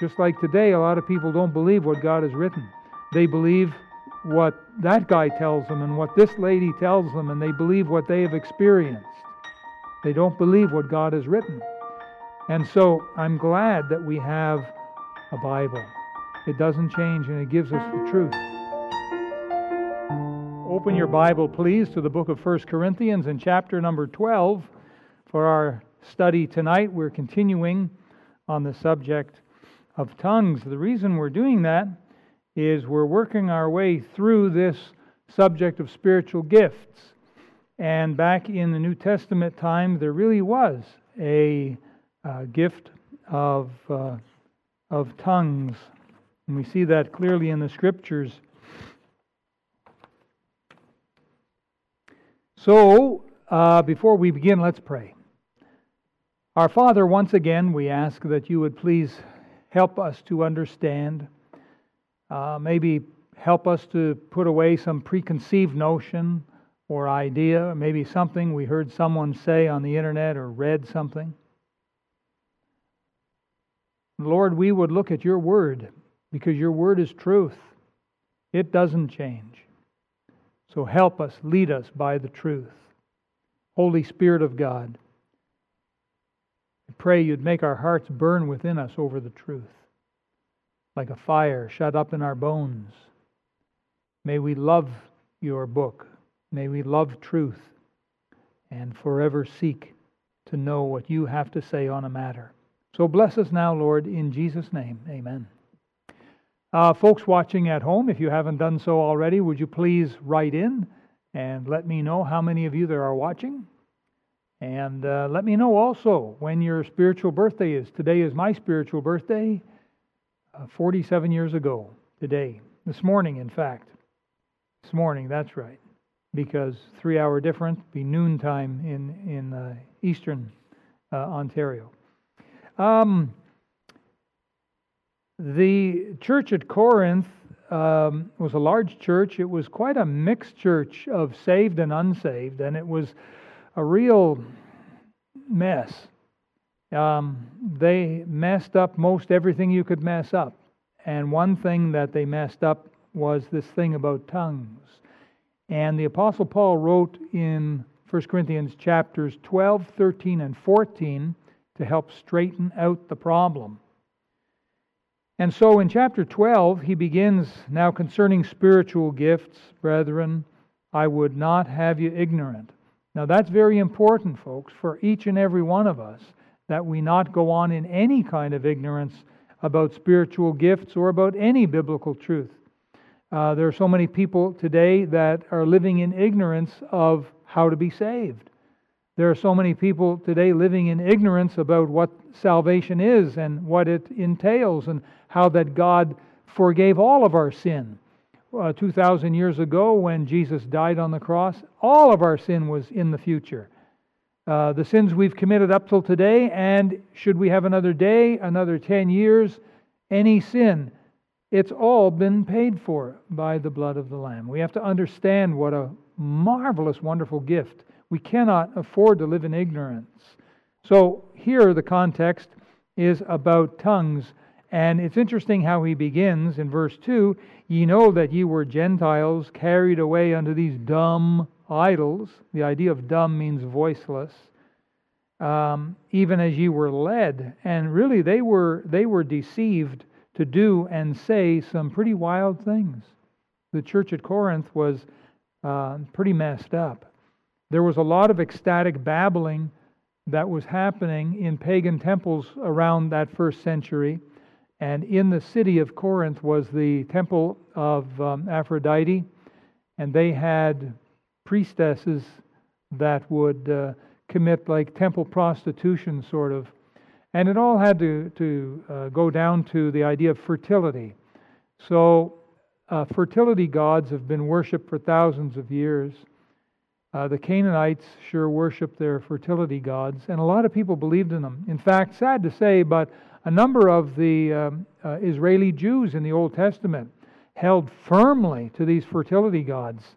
Just like today, a lot of people don't believe what God has written. They believe what that guy tells them and what this lady tells them, and they believe what they have experienced. They don't believe what God has written. And so I'm glad that we have a Bible. It doesn't change, and it gives us the truth. Open your Bible, please, to the book of 1 Corinthians in chapter number 12 for our study tonight. We're continuing on the subject of tongues. The reason we're doing that is we're working our way through this subject of spiritual gifts. And back in the New Testament time, there really was a gift of tongues. And we see that clearly in the Scriptures. So, before we begin, let's pray. Our Father, once again, we ask that you would please help us to understand. Maybe help us to put away some preconceived notion or idea, or maybe something we heard someone say on the internet or read something. Lord, we would look at your word, because your word is truth. It doesn't change. So help us, lead us by the truth. Holy Spirit of God, I pray you'd make our hearts burn within us over the truth, like a fire shut up in our bones. May we love your book. May we love truth and forever seek to know what you have to say on a matter. So bless us now, Lord, in Jesus' name. Amen. Folks watching at home, if you haven't done so already, would you please write in and let me know how many of you there are watching? And let me know also when your spiritual birthday is. Today is my spiritual birthday, 47 years ago today. This morning, in fact. This morning, that's right. Because 3-hour difference, be noontime in eastern Ontario. The church at Corinth was a large church. It was quite a mixed church of saved and unsaved, and it was a real mess. They messed up most everything you could mess up. And one thing that they messed up was this thing about tongues. And the Apostle Paul wrote in 1 Corinthians chapters 12, 13, and 14 to help straighten out the problem. And so in chapter 12, he begins, "Now concerning spiritual gifts, brethren, I would not have you ignorant." Now that's very important, folks, for each and every one of us, that we not go on in any kind of ignorance about spiritual gifts or about any biblical truth. There are so many people today that are living in ignorance of how to be saved. There are so many people today living in ignorance about what salvation is and what it entails and how that God forgave all of our sin. 2,000 years ago, when Jesus died on the cross, all of our sin was in the future. The sins we've committed up till today, and should we have another day, another 10 years, any sin, it's all been paid for by the blood of the Lamb. We have to understand what a marvelous, wonderful gift. We cannot afford to live in ignorance. So here the context is about tongues, and it's interesting how he begins in verse 2, "Ye know that ye were Gentiles, carried away unto these dumb idols." The idea of dumb means voiceless. "Even as ye were led," and really they were deceived to do and say some pretty wild things. The church at Corinth was pretty messed up. There was a lot of ecstatic babbling that was happening in pagan temples around that first century. And in the city of Corinth was the temple of Aphrodite, and they had priestesses that would commit like temple prostitution, sort of. And it all had to go down to the idea of fertility. So fertility gods have been worshipped for thousands of years. The Canaanites sure worshipped their fertility gods, and a lot of people believed in them. In fact, sad to say, but a number of the Israeli Jews in the Old Testament held firmly to these fertility gods.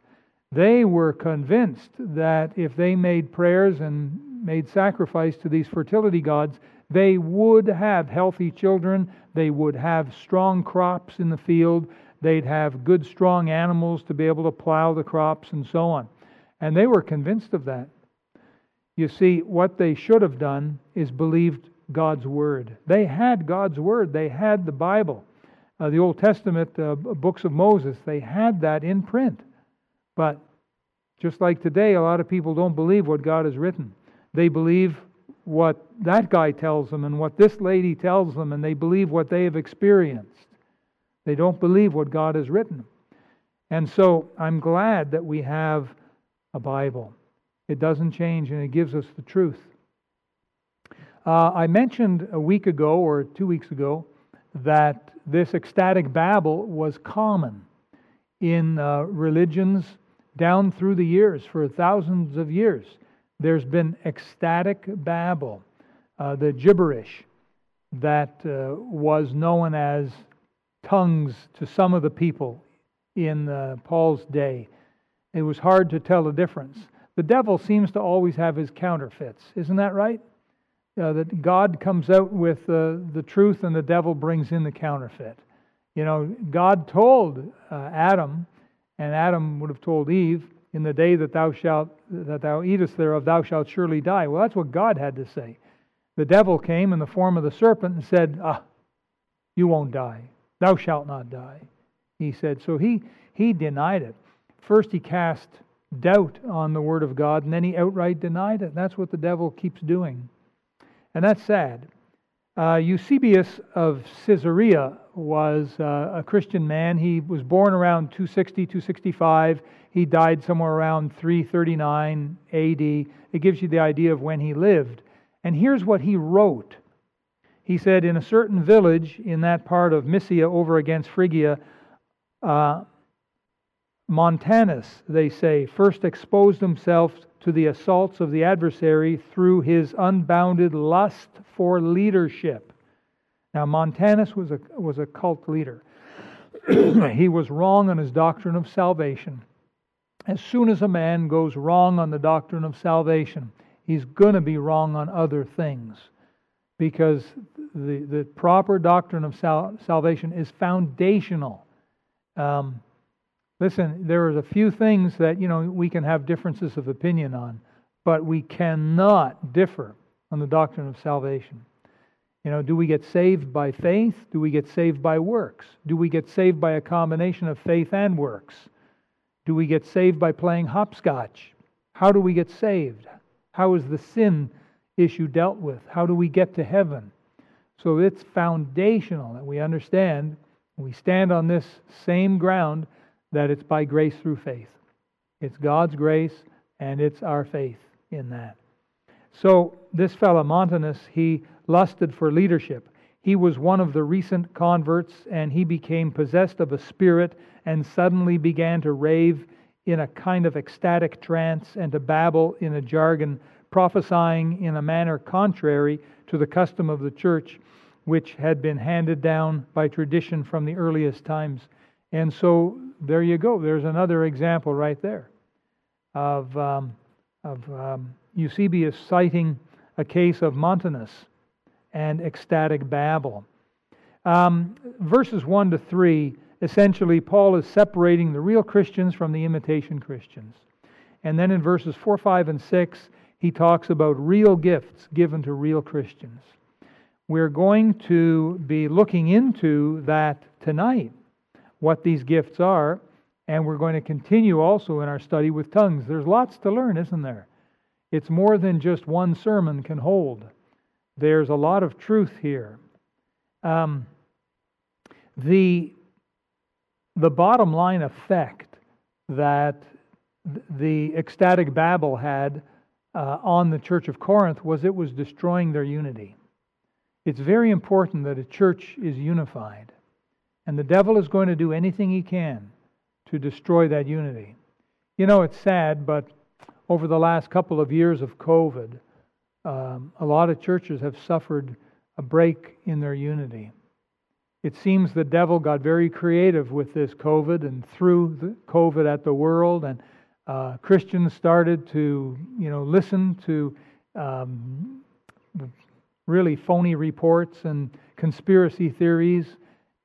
They were convinced that if they made prayers and made sacrifice to these fertility gods, They would have healthy children. They would have strong crops in the field. They'd have good, strong animals to be able to plow the crops and so on. And they were convinced of that. You see, what they should have done is believed God's Word. They had God's Word. They had the Bible, the Old Testament books of Moses. They had that in print. But just like today, a lot of people don't believe what God has written. They believe what that guy tells them and what this lady tells them, and they believe what they have experienced. They don't believe what God has written. And so I'm glad that we have a Bible. It doesn't change, and it gives us the truth. I mentioned a week ago or 2 weeks ago that this ecstatic babble was common in religions down through the years. For thousands of years, there's been ecstatic babble, the gibberish that was known as tongues to some of the people in Paul's day. It was hard to tell the difference. The devil seems to always have his counterfeits. Isn't that right? That God comes out with the truth and the devil brings in the counterfeit. You know, God told Adam, and Adam would have told Eve, in the day that thou eatest thereof, thou shalt surely die. Well, that's what God had to say. The devil came in the form of the serpent and said, you won't die. Thou shalt not die, he said. So he denied it. First he cast doubt on the Word of God, and then he outright denied it. That's what the devil keeps doing. And that's sad. Eusebius of Caesarea was a Christian man. He was born around 260, 265. He died somewhere around 339 AD. It gives you the idea of when he lived. And here's what he wrote. He said, in a certain village in that part of Mysia over against Phrygia, Montanus, they say, first exposed himself to the assaults of the adversary through his unbounded lust for leadership. Now, Montanus was a cult leader. He was wrong on his doctrine of salvation. As soon as a man goes wrong on the doctrine of salvation, he's going to be wrong on other things, because the proper doctrine of salvation is foundational. Listen, there are a few things that, you know, we can have differences of opinion on, but we cannot differ on the doctrine of salvation. You know, do we get saved by faith? Do we get saved by works? Do we get saved by a combination of faith and works? Do we get saved by playing hopscotch? How do we get saved? How is the sin issue dealt with? How do we get to heaven? So it's foundational that we understand, we stand on this same ground, that it's by grace through faith. It's God's grace, and it's our faith in that. So this fellow Montanus, he lusted for leadership. He was one of the recent converts, and he became possessed of a spirit and suddenly began to rave in a kind of ecstatic trance and to babble in a jargon, prophesying in a manner contrary to the custom of the church, which had been handed down by tradition from the earliest times. And so there you go. There's another example right there of Eusebius citing a case of Montanus and ecstatic babble. Verses 1 to 3, essentially Paul is separating the real Christians from the imitation Christians. And then in verses 4, 5, and 6, he talks about real gifts given to real Christians. We're going to be looking into that tonight, what these gifts are, and we're going to continue also in our study with tongues. There's lots to learn, isn't there? It's more than just one sermon can hold. There's a lot of truth here. The bottom line effect that the ecstatic babble had on the Church of Corinth was it was destroying their unity. It's very important that a church is unified. And the devil is going to do anything he can to destroy that unity. You know, it's sad, but over the last couple of years of COVID, a lot of churches have suffered a break in their unity. It seems the devil got very creative with this COVID and threw the COVID at the world, and Christians started to, you know, listen to really phony reports and conspiracy theories,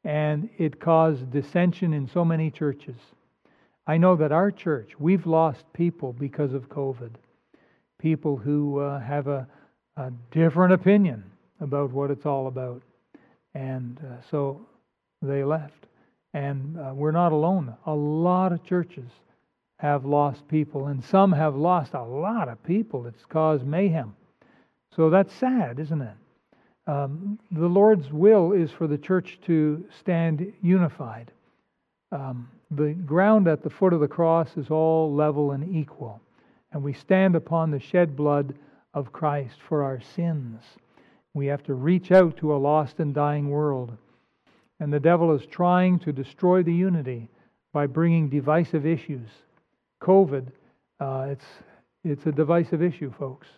and it caused dissension in so many churches. I know that our church, we've lost people because of COVID. People who have a different opinion about what it's all about. And so they left. And we're not alone. A lot of churches have lost people, and some have lost a lot of people. It's caused mayhem. So that's sad, isn't it? The Lord's will is for the church to stand unified. The ground at the foot of the cross is all level and equal. And we stand upon the shed blood of Christ for our sins. We have to reach out to a lost and dying world. And the devil is trying to destroy the unity by bringing divisive issues. COVID, it's a divisive issue, folks.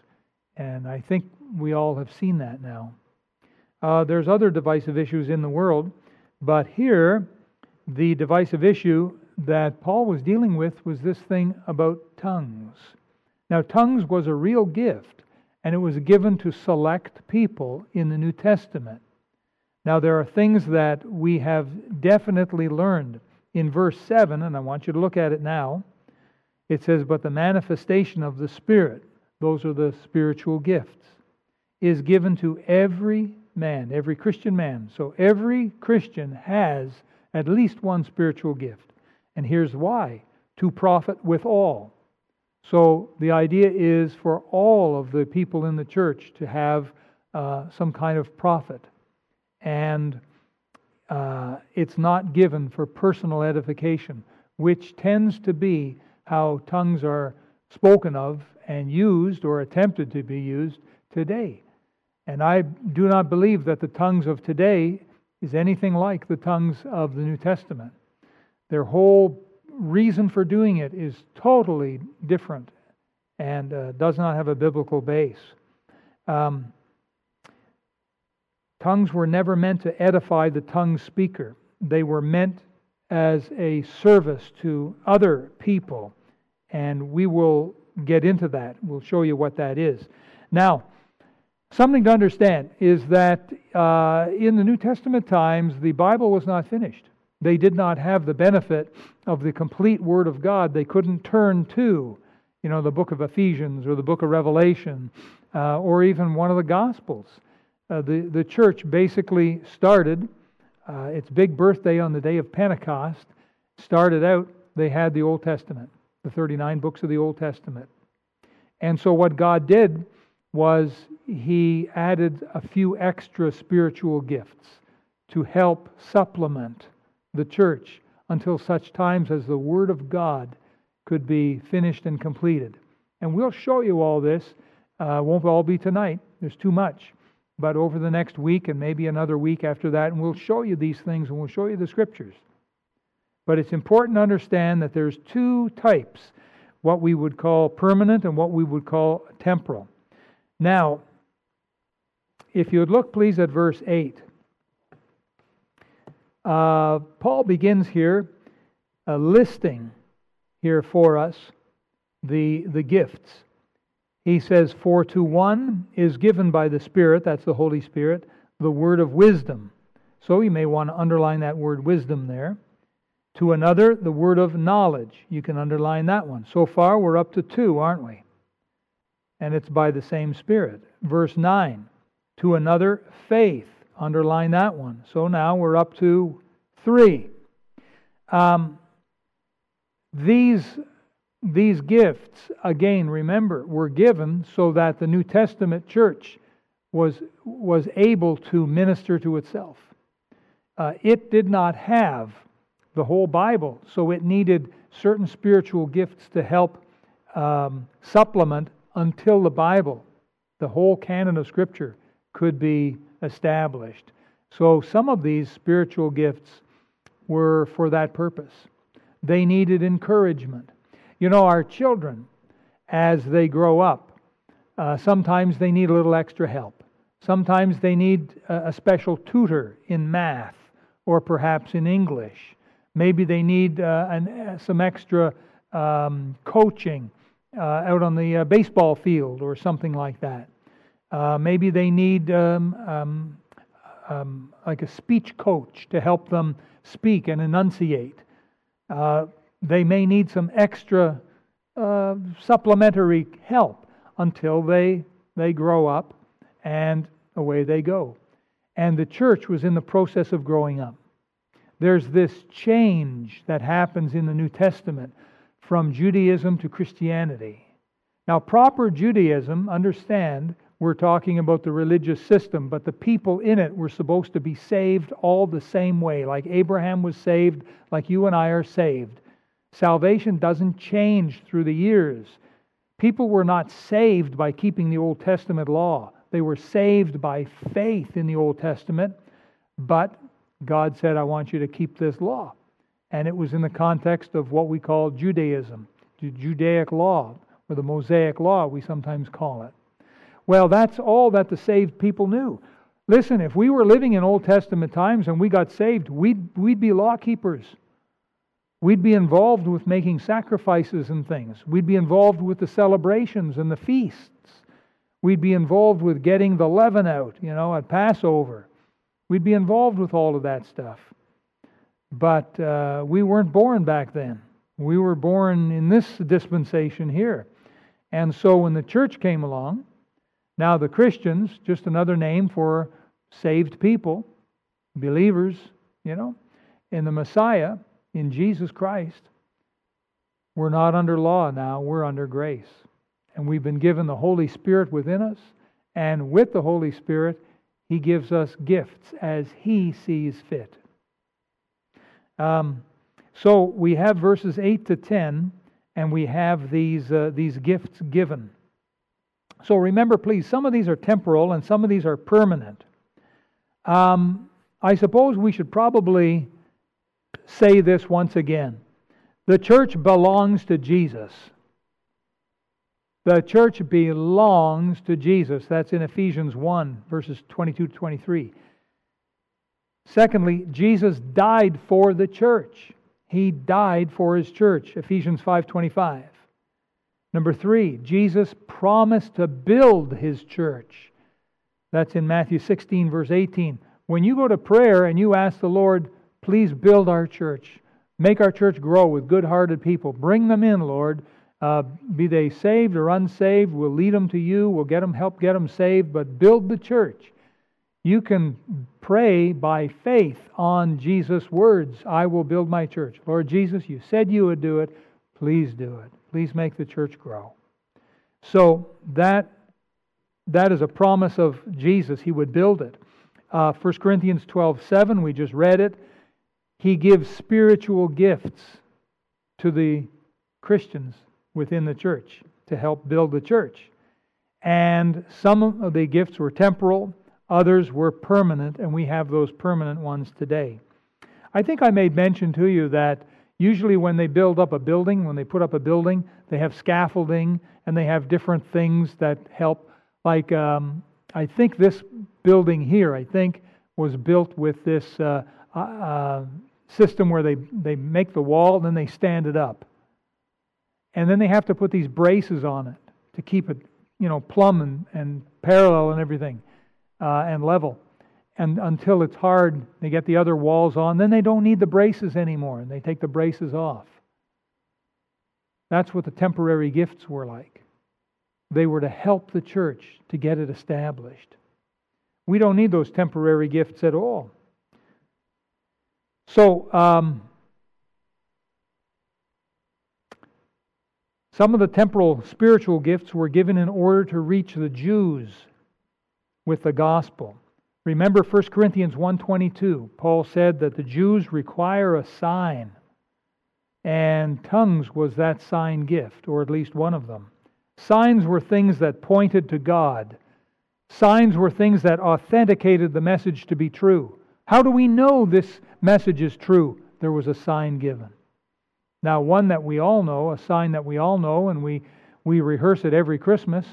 And I think we all have seen that now. There's other divisive issues in the world, but here, the divisive issue that Paul was dealing with was this thing about tongues. Now, tongues was a real gift, and it was given to select people in the New Testament. Now, there are things that we have definitely learned. In verse 7, and I want you to look at it now, it says, "But the manifestation of the Spirit," those are the spiritual gifts, "is given to every man," every Christian man. So every Christian has at least one spiritual gift. And here's why: to profit with all. So the idea is for all of the people in the church to have some kind of profit. And it's not given for personal edification, which tends to be how tongues are spoken of and used, or attempted to be used, today. And I do not believe that the tongues of today is anything like the tongues of the New Testament. Their whole reason for doing it is totally different and does not have a biblical base. Tongues were never meant to edify the tongue speaker. They were meant as a service to other people. And we will get into that. We'll show you what that is. Now, something to understand is that in the New Testament times, the Bible was not finished. They did not have the benefit of the complete Word of God. They couldn't turn to, you know, the book of Ephesians or the book of Revelation or even one of the Gospels. The church basically started, its big birthday on the day of Pentecost, started out, they had the Old Testament, the 39 books of the Old Testament. And so what God did was He added a few extra spiritual gifts to help supplement the church until such times as the Word of God could be finished and completed. And we'll show you all this. Won't all be tonight. There's too much. But over the next week and maybe another week after that, and we'll show you these things and we'll show you the Scriptures. But it's important to understand that there's two types, what we would call permanent and what we would call temporal. Now, if you would look, please, at verse 8. Paul begins here listing here for us the gifts. He says, "For to one is given by the Spirit," that's the Holy Spirit, "the word of wisdom." So you may want to underline that word wisdom there. "To another, the word of knowledge." You can underline that one. So far, we're up to two, aren't we? And it's by the same Spirit. Verse 9, "To another, faith." Underline that one. So now we're up to three. These gifts, again, remember, were given so that the New Testament church was able to minister to itself. It did not have the whole Bible, so it needed certain spiritual gifts to help supplement until the Bible, the whole canon of Scripture, could be established. So some of these spiritual gifts were for that purpose. They needed encouragement. You know, our children, as they grow up, sometimes they need a little extra help. Sometimes they need a special tutor in math or perhaps in English. Maybe they need some extra coaching out on the baseball field or something like that. Maybe they need like a speech coach to help them speak and enunciate. They may need some extra supplementary help until they grow up, and away they go. And the church was in the process of growing up. There's this change that happens in the New Testament from Judaism to Christianity. Now, proper Judaism, understand, we're talking about the religious system, but the people in it were supposed to be saved all the same way, like Abraham was saved, like you and I are saved. Salvation doesn't change through the years. People were not saved by keeping the Old Testament law. They were saved by faith in the Old Testament, but God said, I want you to keep this law. And it was in the context of what we call Judaism, the Judaic law, or the Mosaic law, we sometimes call it. Well, that's all that the saved people knew. Listen, if we were living in Old Testament times and we got saved, we'd be law keepers. We'd be involved with making sacrifices and things. We'd be involved with the celebrations and the feasts. We'd be involved with getting the leaven out, you know, at Passover. We'd be involved with all of that stuff. But we weren't born back then. We were born in this dispensation here. And so when the church came along, now the Christians, just another name for saved people, believers, you know, in the Messiah, in Jesus Christ, we're not under law now, we're under grace. And we've been given the Holy Spirit within us, and with the Holy Spirit, He gives us gifts as He sees fit. So we have verses 8 to 10, and we have these gifts given. So remember, please, some of these are temporal and some of these are permanent. I suppose we should probably say this once again. The church belongs to Jesus. The church belongs to Jesus. That's in Ephesians 1, verses 22 to 23. Secondly, Jesus died for the church. He died for His church, Ephesians 5:25. Number 3, Jesus promised to build His church. That's in Matthew 16, verse 18. When you go to prayer and you ask the Lord, please build our church. Make our church grow with good-hearted people. Bring them in, Lord. Be they saved or unsaved, we'll lead them to You. We'll get them, help get them saved, but build the church. You can pray by faith on Jesus' words. I will build my church. Lord Jesus, You said You would do it. Please do it. Please make the church grow. So that is a promise of Jesus. He would build it. 1 Corinthians 12:7, we just read it. He gives spiritual gifts to the Christians within the church to help build the church. And some of the gifts were temporal, others were permanent, and we have those permanent ones today. I think I made mention to you that usually when they build up a building, when they put up a building, they have scaffolding and they have different things that help. Like, I think this building here, was built with this system where they make the wall and then they stand it up. And then they have to put these braces on it to keep it, you know, plumb and parallel and everything and level. And until it's hard, they get the other walls on. Then they don't need the braces anymore, and they take the braces off. That's what the temporary gifts were like. They were to help the church to get it established. We don't need those temporary gifts at all. So, some of the temporal spiritual gifts were given in order to reach the Jews with the gospel. Remember 1 Corinthians 1:22. Paul said that the Jews require a sign, and tongues was that sign gift, or at least one of them. Signs were things that pointed to God. Signs were things that authenticated the message to be true. How do we know this message is true? There was a sign given. Now, one that we all know, a sign that we all know, and we rehearse it every Christmas.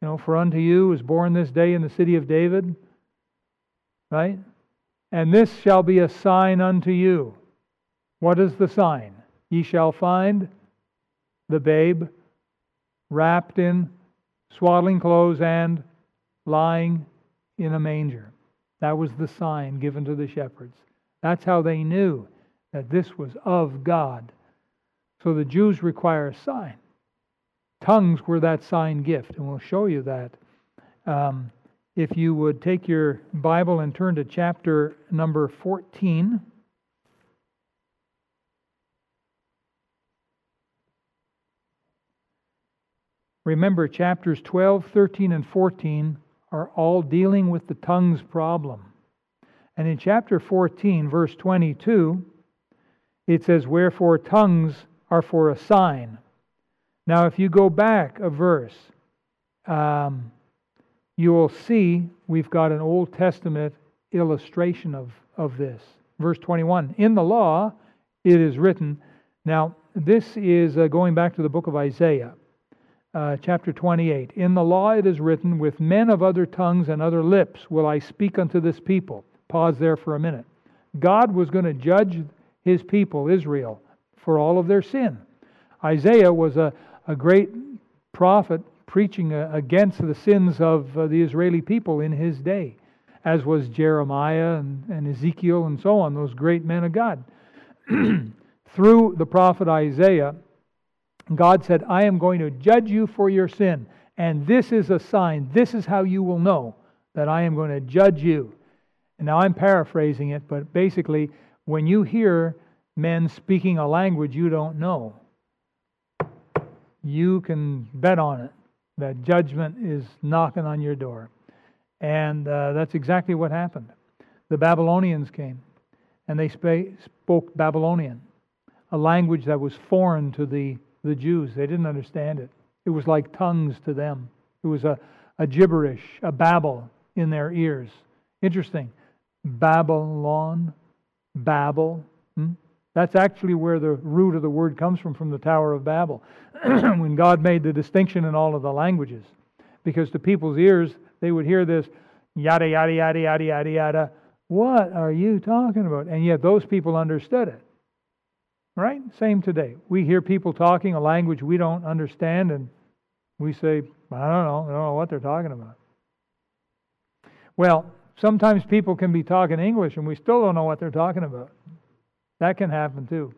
You know, for unto you is born this day in the city of David. Right? And this shall be a sign unto you. What is the sign? Ye shall find the babe wrapped in swaddling clothes and lying in a manger. That was the sign given to the shepherds. That's how they knew that this was of God. So the Jews require a sign. Tongues were that sign gift, and we'll show you that. If you would take your Bible and turn to chapter number 14. Remember, chapters 12, 13, and 14 are all dealing with the tongues problem. And in chapter 14, verse 22, it says, "Wherefore tongues are for a sign." Now, if you go back a verse, you will see we've got an Old Testament illustration of this. Verse 21, "In the law it is written." Now, this is going back to the book of Isaiah, chapter 28. "In the law it is written, with men of other tongues and other lips will I speak unto this people." Pause there for a minute. God was going to judge His people, Israel, for all of their sin. Isaiah was a great prophet preaching against the sins of the Israeli people in his day, as was Jeremiah and Ezekiel and so on, those great men of God. Through the prophet Isaiah, God said, "I am going to judge you for your sin, and this is a sign. This is how you will know that I am going to judge you." And now I'm paraphrasing it, but basically, when you hear men speaking a language you don't know, you can bet on it that judgment is knocking on your door. And that's exactly what happened. The Babylonians came, and they spoke Babylonian, a language that was foreign to the Jews. They didn't understand it. It was like tongues to them. It was a gibberish, a babble in their ears. Interesting. Babylon, Babel. That's actually where the root of the word comes from the Tower of Babel, when God made the distinction in all of the languages. Because to people's ears, they would hear this, yada, yada, yada, yada, yada, yada. What are you talking about? And yet those people understood it. Right? Same today. We hear people talking a language we don't understand, and we say, I don't know what they're talking about. Well, sometimes people can be talking English, and we still don't know what they're talking about. That can happen too.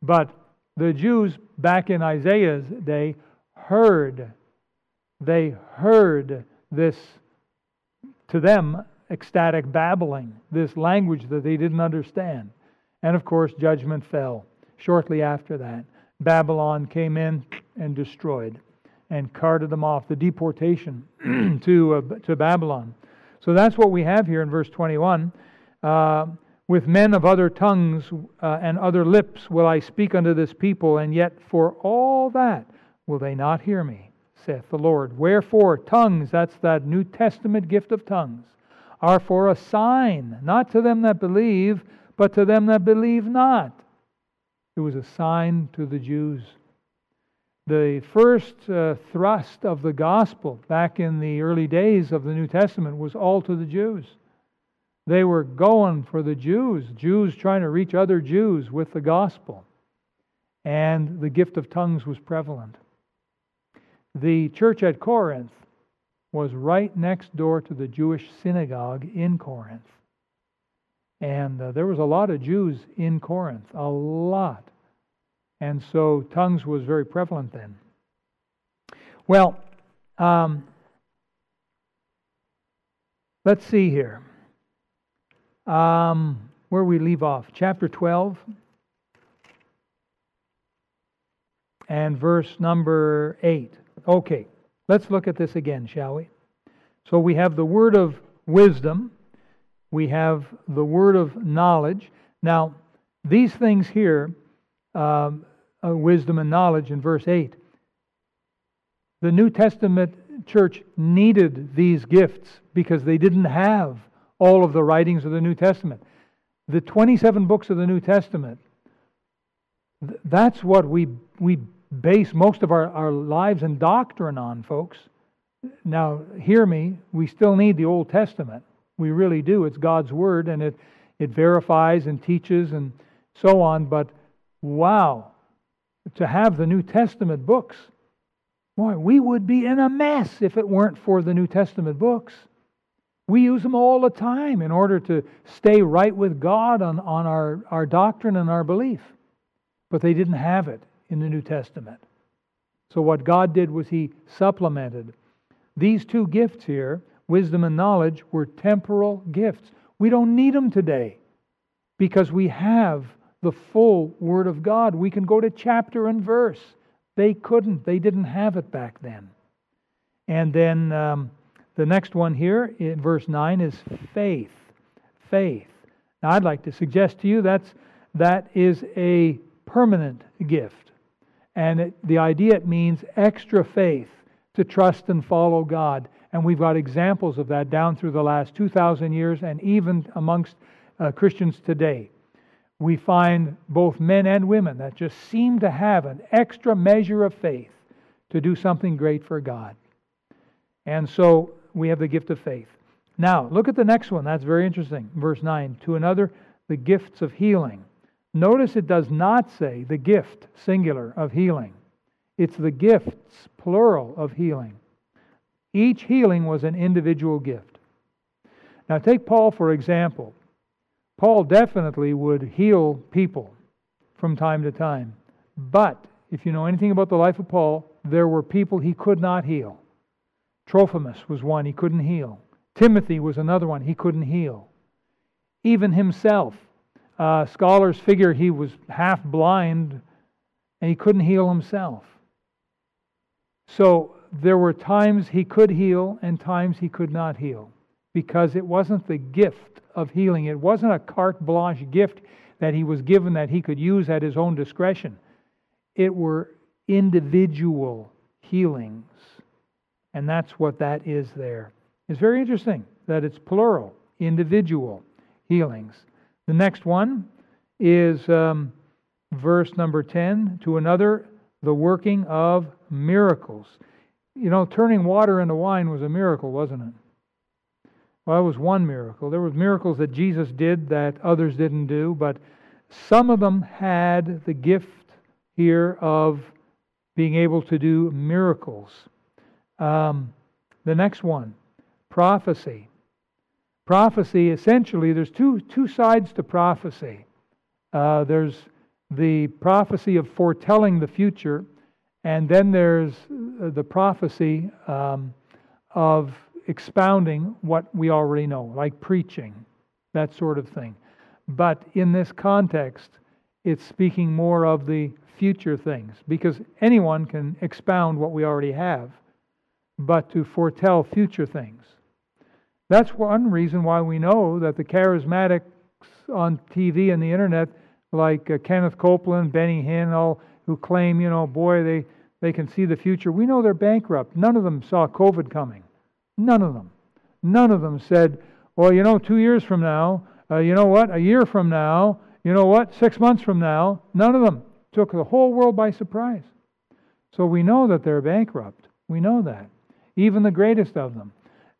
But the Jews back in Isaiah's day heard this, to them, ecstatic babbling, this language that they didn't understand. And of course, judgment fell shortly after that. Babylon came in and destroyed and carted them off, the deportation to Babylon. So that's what we have here in verse 21. "With men of other tongues and other lips will I speak unto this people, and yet for all that will they not hear me, saith the Lord. Wherefore tongues," that's that New Testament gift of tongues, "are for a sign, not to them that believe, but to them that believe not." It was a sign to the Jews. The first thrust of the gospel back in the early days of the New Testament was all to the Jews. They were going for the Jews, Jews trying to reach other Jews with the gospel. And the gift of tongues was prevalent. The church at Corinth was right next door to the Jewish synagogue in Corinth. And there was a lot of Jews in Corinth, a lot. And so tongues was very prevalent then. Well, let's see here. Where we leave off, chapter 12 and verse number 8. Okay, let's look at this again, shall we? So we have the word of wisdom. We have the word of knowledge. Now, these things here, wisdom and knowledge in verse 8, the New Testament church needed these gifts because they didn't have all of the writings of the New Testament. The 27 books of the New Testament, that's what we base most of our lives and doctrine on, folks. Now, hear me, we still need the Old Testament. We really do. It's God's Word, and it verifies and teaches and so on. But wow, to have the New Testament books, Boy, we would be in a mess if it weren't for the New Testament books. We use them all the time in order to stay right with God on our doctrine and our belief. But they didn't have it in the New Testament. So what God did was He supplemented. These two gifts here, wisdom and knowledge, were temporal gifts. We don't need them today because we have the full Word of God. We can go to chapter and verse. They couldn't. They didn't have it back then. And then the next one here in verse 9 is faith. Faith. Now I'd like to suggest to you that is a permanent gift. And it means extra faith to trust and follow God. And we've got examples of that down through the last 2,000 years and even amongst Christians today. We find both men and women that just seem to have an extra measure of faith to do something great for God. And so we have the gift of faith. Now, look at the next one. That's very interesting. Verse 9, to another, the gifts of healing. Notice it does not say the gift, singular, of healing. It's the gifts, plural, of healing. Each healing was an individual gift. Now take Paul for example. Paul definitely would heal people from time to time. But if you know anything about the life of Paul, there were people he could not heal. Trophimus was one he couldn't heal. Timothy was another one he couldn't heal. Even himself. Scholars figure he was half blind and he couldn't heal himself. So there were times he could heal and times he could not heal because it wasn't the gift of healing. It wasn't a carte blanche gift that he was given that he could use at his own discretion. It were individual healings. And that's what that is there. It's very interesting that it's plural, individual healings. The next one is verse number 10, to another, the working of miracles. You know, turning water into wine was a miracle, wasn't it? Well, it was one miracle. There were miracles that Jesus did that others didn't do, but some of them had the gift here of being able to do miracles. The next one, prophecy. Prophecy, essentially, there's two sides to prophecy. There's the prophecy of foretelling the future, and then there's the prophecy of expounding what we already know, like preaching, that sort of thing. But in this context, it's speaking more of the future things, because anyone can expound what we already have, but to foretell future things. That's one reason why we know that the charismatics on TV and the internet, like Kenneth Copeland, Benny Hinn, all who claim, you know, boy, they can see the future. We know they're bankrupt. None of them saw COVID coming. None of them. None of them said, well, you know, 2 years from now, you know what, a year from now, you know what, 6 months from now. None of them took the whole world by surprise. So we know that they're bankrupt. We know that. Even the greatest of them.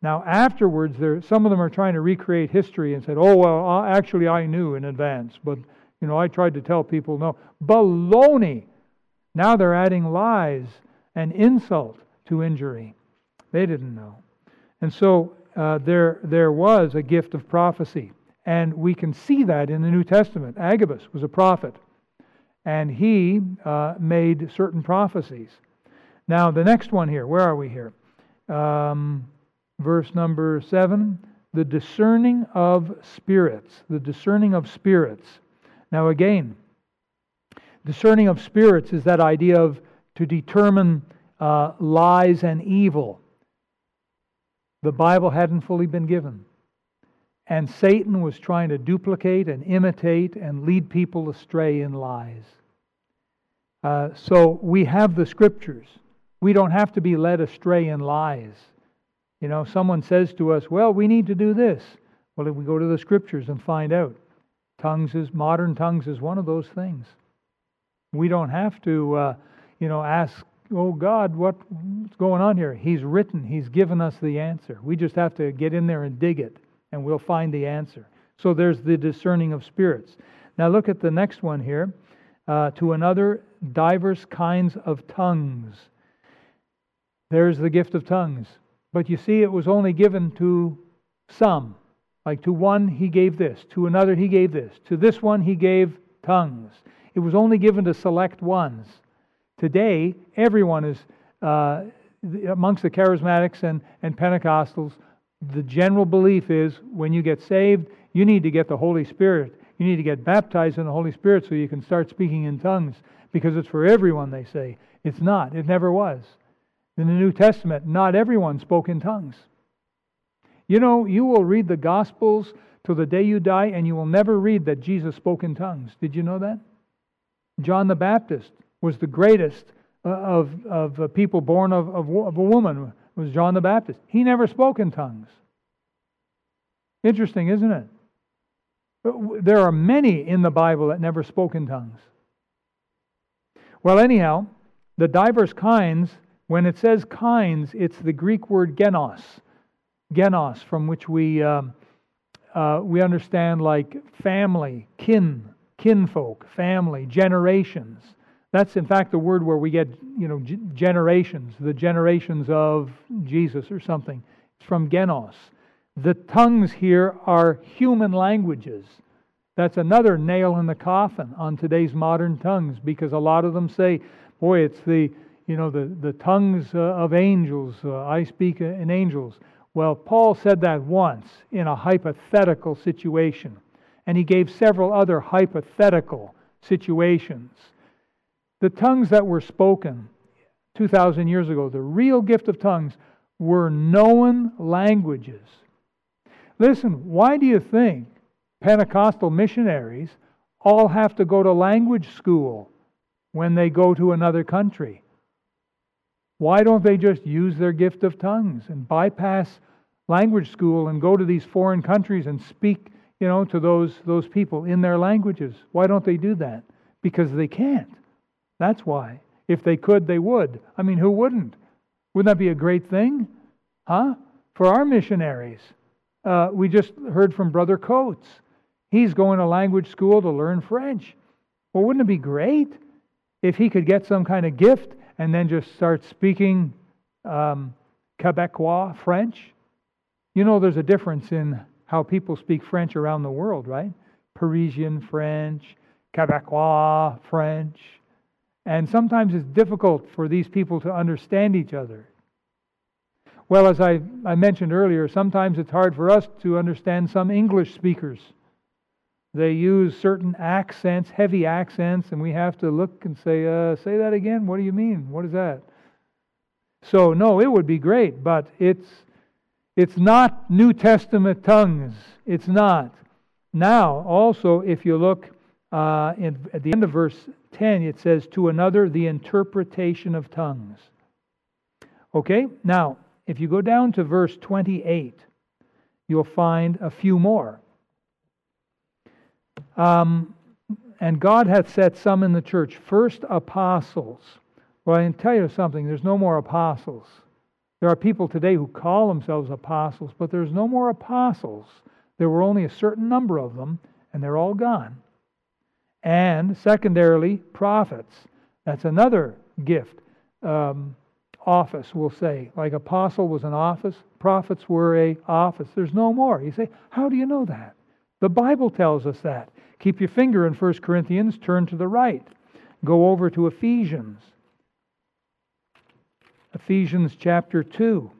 Now, afterwards, some of them are trying to recreate history and said, oh, well, actually, I knew in advance, but, you know, I tried to tell people no. Baloney! Now they're adding lies and insult to injury. They didn't know. And so there was a gift of prophecy, and we can see that in the New Testament. Agabus was a prophet, and he made certain prophecies. Now, the next one here, where are we here? Verse number 7, the discerning of spirits. The discerning of spirits. Now again, discerning of spirits is that idea of to determine lies and evil. The Bible hadn't fully been given. And Satan was trying to duplicate and imitate and lead people astray in lies. So we have the Scriptures. We don't have to be led astray in lies. You know, someone says to us, well, we need to do this. Well, if we go to the Scriptures and find out, modern tongues is one of those things. We don't have to, ask, oh, God, what's going on here? He's written. He's given us the answer. We just have to get in there and dig it, and we'll find the answer. So there's the discerning of spirits. Now look at the next one here. To another, diverse kinds of tongues. There's the gift of tongues. But you see, it was only given to some. Like to one he gave this, to another he gave this, to this one he gave tongues. It was only given to select ones. Today, everyone is, amongst the charismatics and Pentecostals, the general belief is when you get saved, you need to get the Holy Spirit. You need to get baptized in the Holy Spirit so you can start speaking in tongues, because it's for everyone, they say. It's not. It never was. In the New Testament, not everyone spoke in tongues. You know, you will read the Gospels till the day you die, and you will never read that Jesus spoke in tongues. Did you know that? John the Baptist was the greatest of people born of a woman, was John the Baptist. He never spoke in tongues. Interesting, isn't it? There are many in the Bible that never spoke in tongues. Well, anyhow, the diverse kinds, when it says kinds, it's the Greek word genos. Genos, from which we understand like family, kinfolk, family, generations. That's in fact the word where we get, you know, generations, the generations of Jesus or something. It's from genos. The tongues here are human languages. That's another nail in the coffin on today's modern tongues, because a lot of them say, boy, it's the tongues of angels. I speak in angels. Well, Paul said that once in a hypothetical situation, and he gave several other hypothetical situations. The tongues that were spoken 2,000 years ago, the real gift of tongues, were known languages. Listen, why do you think Pentecostal missionaries all have to go to language school when they go to another country? Why don't they just use their gift of tongues and bypass language school and go to these foreign countries and speak, you know, to those people in their languages? Why don't they do that? Because they can't. That's why. If they could, they would. I mean, who wouldn't? Wouldn't that be a great thing? Huh? For our missionaries. We just heard from Brother Coates. He's going to language school to learn French. Well, wouldn't it be great if he could get some kind of gift and then just start speaking Quebecois French? You know, there's a difference in how people speak French around the world, right? Parisian French, Quebecois French. And sometimes it's difficult for these people to understand each other. Well, as I mentioned earlier, sometimes it's hard for us to understand some English speakers. They use certain accents, heavy accents, and we have to look and say, say that again? What do you mean? What is that? So, no, it would be great, but it's not New Testament tongues. It's not. Now, also, if you look at the end of verse 10, it says, to another, the interpretation of tongues. Okay, now, if you go down to verse 28, you'll find a few more. And God hath set some in the church, first apostles. Well, I can tell you something, there's no more apostles. There are people today who call themselves apostles, but there's no more apostles. There were only a certain number of them, and they're all gone. And secondarily, prophets. That's another gift. Office, we'll say. Like apostle was an office, prophets were a office. There's no more. You say, how do you know that? The Bible tells us that. Keep your finger in 1 Corinthians, turn to the right. Go over to Ephesians. Ephesians chapter 2.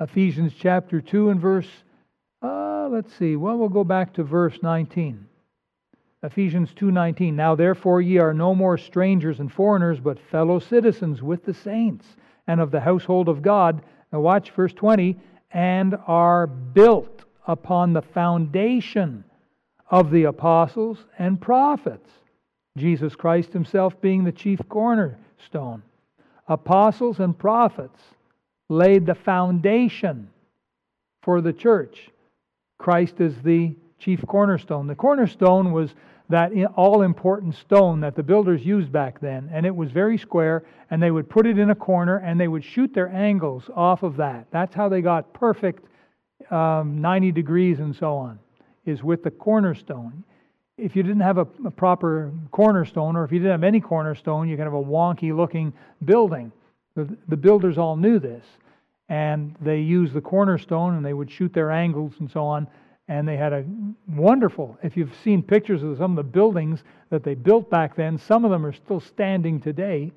Ephesians chapter 2 and verse, let's see, well, we'll go back to verse 19. Ephesians 2:19, now therefore ye are no more strangers and foreigners, but fellow citizens with the saints and of the household of God. Now watch verse 20, and are built upon the foundation of the apostles and prophets, Jesus Christ himself being the chief cornerstone. Apostles and prophets laid the foundation for the church. Christ is the chief cornerstone. The cornerstone was that all-important stone that the builders used back then, and it was very square, and they would put it in a corner, and they would shoot their angles off of that. That's how they got perfect 90 degrees and so on, is with the cornerstone. If you didn't have a proper cornerstone, or if you didn't have any cornerstone, you can have a wonky-looking building. The builders all knew this, and they used the cornerstone, and they would shoot their angles and so on, and they had a wonderful, if you've seen pictures of some of the buildings that they built back then, some of them are still standing today,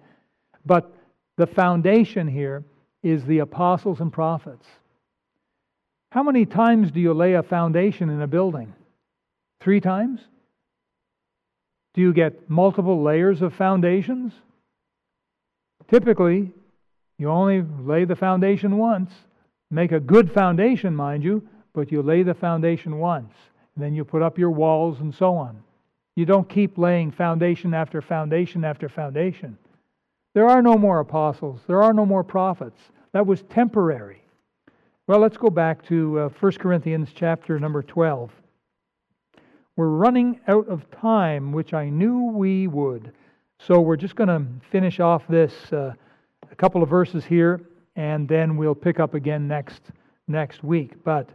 but the foundation here is the apostles and prophets. How many times do you lay a foundation in a building? 3 times? Do you get multiple layers of foundations? Typically, you only lay the foundation once. Make a good foundation, mind you, but you lay the foundation once. And then you put up your walls and so on. You don't keep laying foundation after foundation after foundation. There are no more apostles. There are no more prophets. That was temporary. Well, let's go back to 1 Corinthians chapter number 12. We're running out of time, which I knew we would. So we're just going to finish off this a couple of verses here, and then we'll pick up again next week. But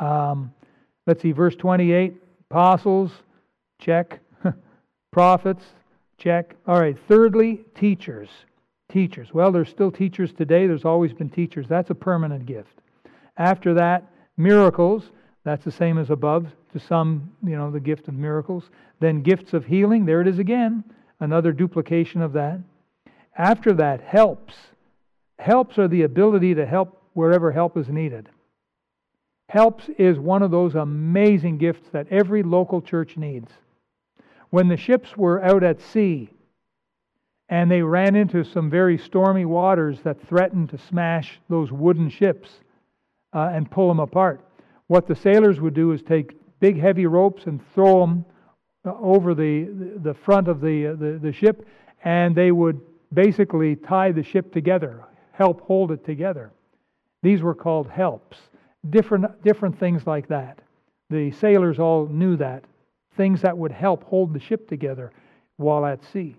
let's see, verse 28, apostles, check, prophets, check. All right, thirdly, teachers. Teachers. Well, there's still teachers today. There's always been teachers. That's a permanent gift. After that, miracles. That's the same as above. To some, you know, the gift of miracles. Then gifts of healing. There it is again. Another duplication of that. After that, helps. Helps are the ability to help wherever help is needed. Helps is one of those amazing gifts that every local church needs. When the ships were out at sea and they ran into some very stormy waters that threatened to smash those wooden ships and pull them apart, what the sailors would do is take big heavy ropes and throw them over the front of the ship, and they would basically tie the ship together, help hold it together. These were called helps. Different things like that. The sailors all knew that. Things that would help hold the ship together while at sea.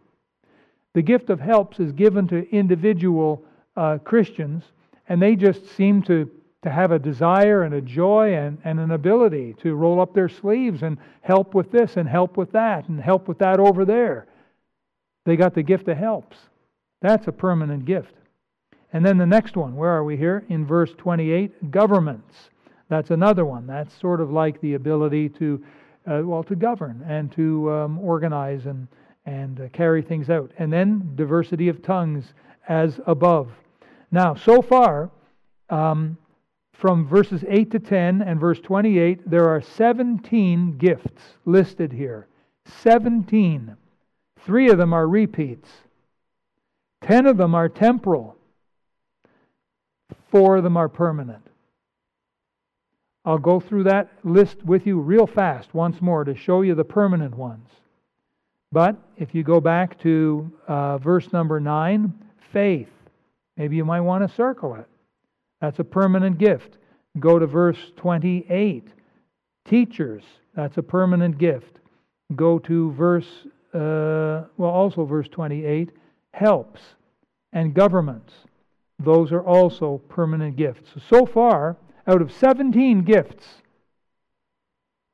The gift of helps is given to individual Christians, and they just seem to have a desire and a joy and an ability to roll up their sleeves and help with this and help with that and help with that over there. They got the gift of helps. That's a permanent gift. And then the next one, where are we here? In verse 28, governments. That's another one. That's sort of like the ability to govern and to organize and carry things out. And then diversity of tongues as above. Now, so far, from verses 8 to 10 and verse 28, there are 17 gifts listed here. 17. 3 of them are repeats. 10 of them are temporal. 4 of them are permanent. I'll go through that list with you real fast once more to show you the permanent ones. But if you go back to verse number 9, faith. Maybe you might want to circle it. That's a permanent gift. Go to verse 28. Teachers. That's a permanent gift. Go to verse 28. Helps and governments. Those are also permanent gifts. So far, out of 17 gifts,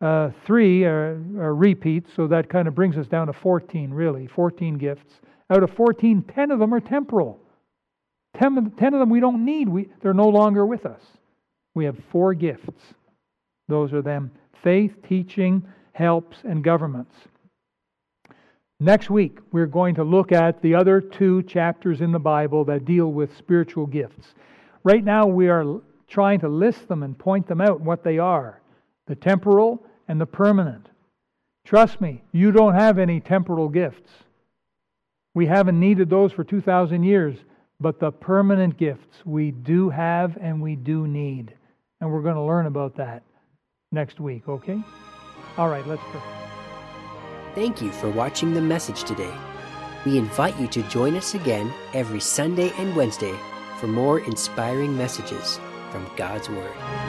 3 are repeats, so that kind of brings us down to 14, really. 14 gifts. Out of 14, 10 of them are temporal. 10 of them we don't need. They're no longer with us. We have 4 gifts. Those are them. Faith, teaching, helps, and governments. Next week, we're going to look at the other 2 chapters in the Bible that deal with spiritual gifts. Right now, we are trying to list them and point them out, what they are. The temporal and the permanent. Trust me, you don't have any temporal gifts. We haven't needed those for 2,000 years. But the permanent gifts we do have and we do need. And we're going to learn about that next week, okay? All right, let's pray. Thank you for watching the message today. We invite you to join us again every Sunday and Wednesday for more inspiring messages from God's Word.